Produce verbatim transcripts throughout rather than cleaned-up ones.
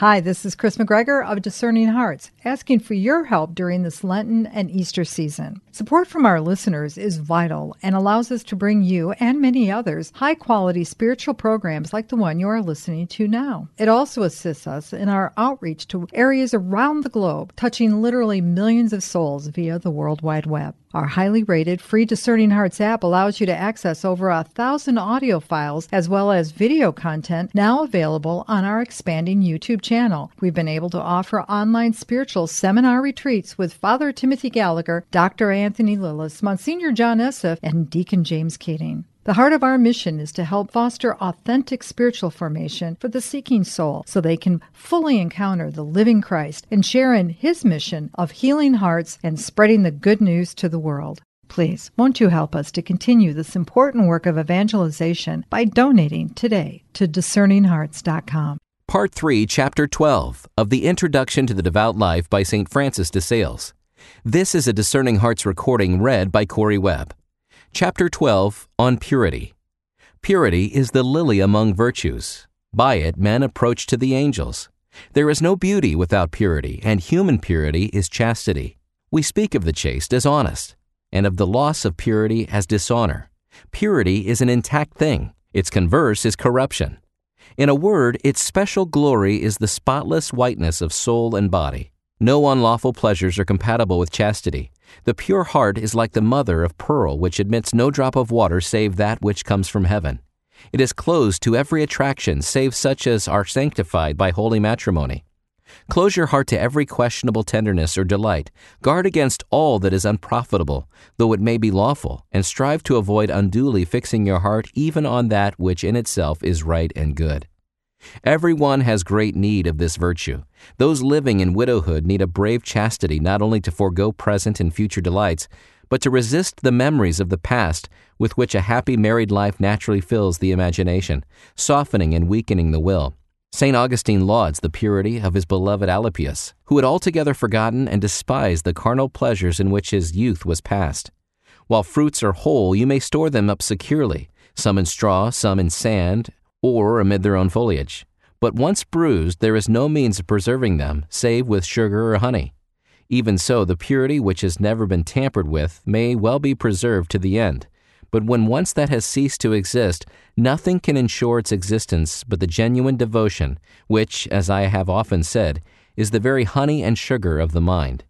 Hi, this is Chris McGregor of Discerning Hearts, asking for your help during this Lenten and Easter season. Support from our listeners is vital and allows us to bring you and many others high-quality spiritual programs like the one you are listening to now. It also assists us in our outreach to areas around the globe, touching literally millions of souls via the World Wide Web. Our highly rated free Discerning Hearts app allows you to access over a thousand audio files as well as video content now available on our expanding YouTube channel. We've been able to offer online spiritual seminar retreats with Father Timothy Gallagher, Doctor Anthony Lillis, Monsignor John Essif, and Deacon James Keating. The heart of our mission is to help foster authentic spiritual formation for the seeking soul so they can fully encounter the living Christ and share in His mission of healing hearts and spreading the good news to the world. Please, won't you help us to continue this important work of evangelization by donating today to discerning hearts dot com. Part three, Chapter twelve of The Introduction to the Devout Life by Saint Francis de Sales. This is a Discerning Hearts recording read by Corey Webb. Chapter twelve, on Purity. Purity is the lily among virtues. By it men approach to the angels. There is no beauty without purity, and human purity is chastity. We speak of the chaste as honest, and of the loss of purity as dishonor. Purity is an intact thing. Its converse is corruption. In a word, its special glory is the spotless whiteness of soul and body. No unlawful pleasures are compatible with chastity. The pure heart is like the mother of pearl, which admits no drop of water save that which comes from heaven. It is closed to every attraction save such as are sanctified by holy matrimony. Close your heart to every questionable tenderness or delight. Guard against all that is unprofitable, though it may be lawful, and strive to avoid unduly fixing your heart even on that which in itself is right and good. Everyone has great need of this virtue. Those living in widowhood need a brave chastity not only to forego present and future delights, but to resist the memories of the past with which a happy married life naturally fills the imagination, softening and weakening the will. Saint Augustine lauds the purity of his beloved Alypius, who had altogether forgotten and despised the carnal pleasures in which his youth was passed. While fruits are whole, you may store them up securely, some in straw, some in sand, or amid their own foliage. But once bruised, there is no means of preserving them, save with sugar or honey. Even so, the purity which has never been tampered with may well be preserved to the end. But when once that has ceased to exist, nothing can ensure its existence but the genuine devotion, which, as I have often said, is the very honey and sugar of the mind.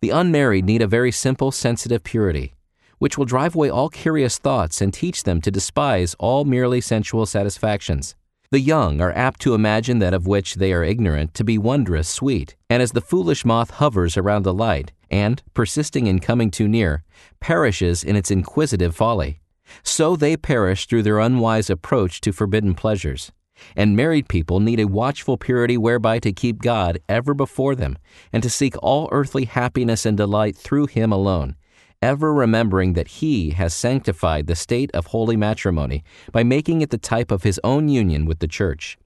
The unmarried need a very simple, sensitive purity, which will drive away all curious thoughts and teach them to despise all merely sensual satisfactions. The young are apt to imagine that of which they are ignorant to be wondrous sweet, and as the foolish moth hovers around the light, and, persisting in coming too near, perishes in its inquisitive folly, so they perish through their unwise approach to forbidden pleasures. And married people need a watchful purity whereby to keep God ever before them, and to seek all earthly happiness and delight through Him alone, ever remembering that He has sanctified the state of holy matrimony by making it the type of His own union with the Church.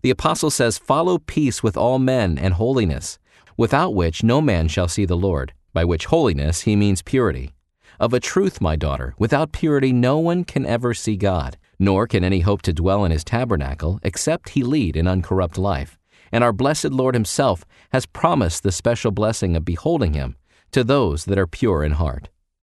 The Apostle says, "Follow peace with all men and holiness, without which no man shall see the Lord," by which holiness he means purity. "Of a truth, my daughter, without purity no one can ever see God, nor can any hope to dwell in His tabernacle, except he lead an uncorrupt life." And our blessed Lord Himself has promised the special blessing of beholding Him to those that are pure in heart.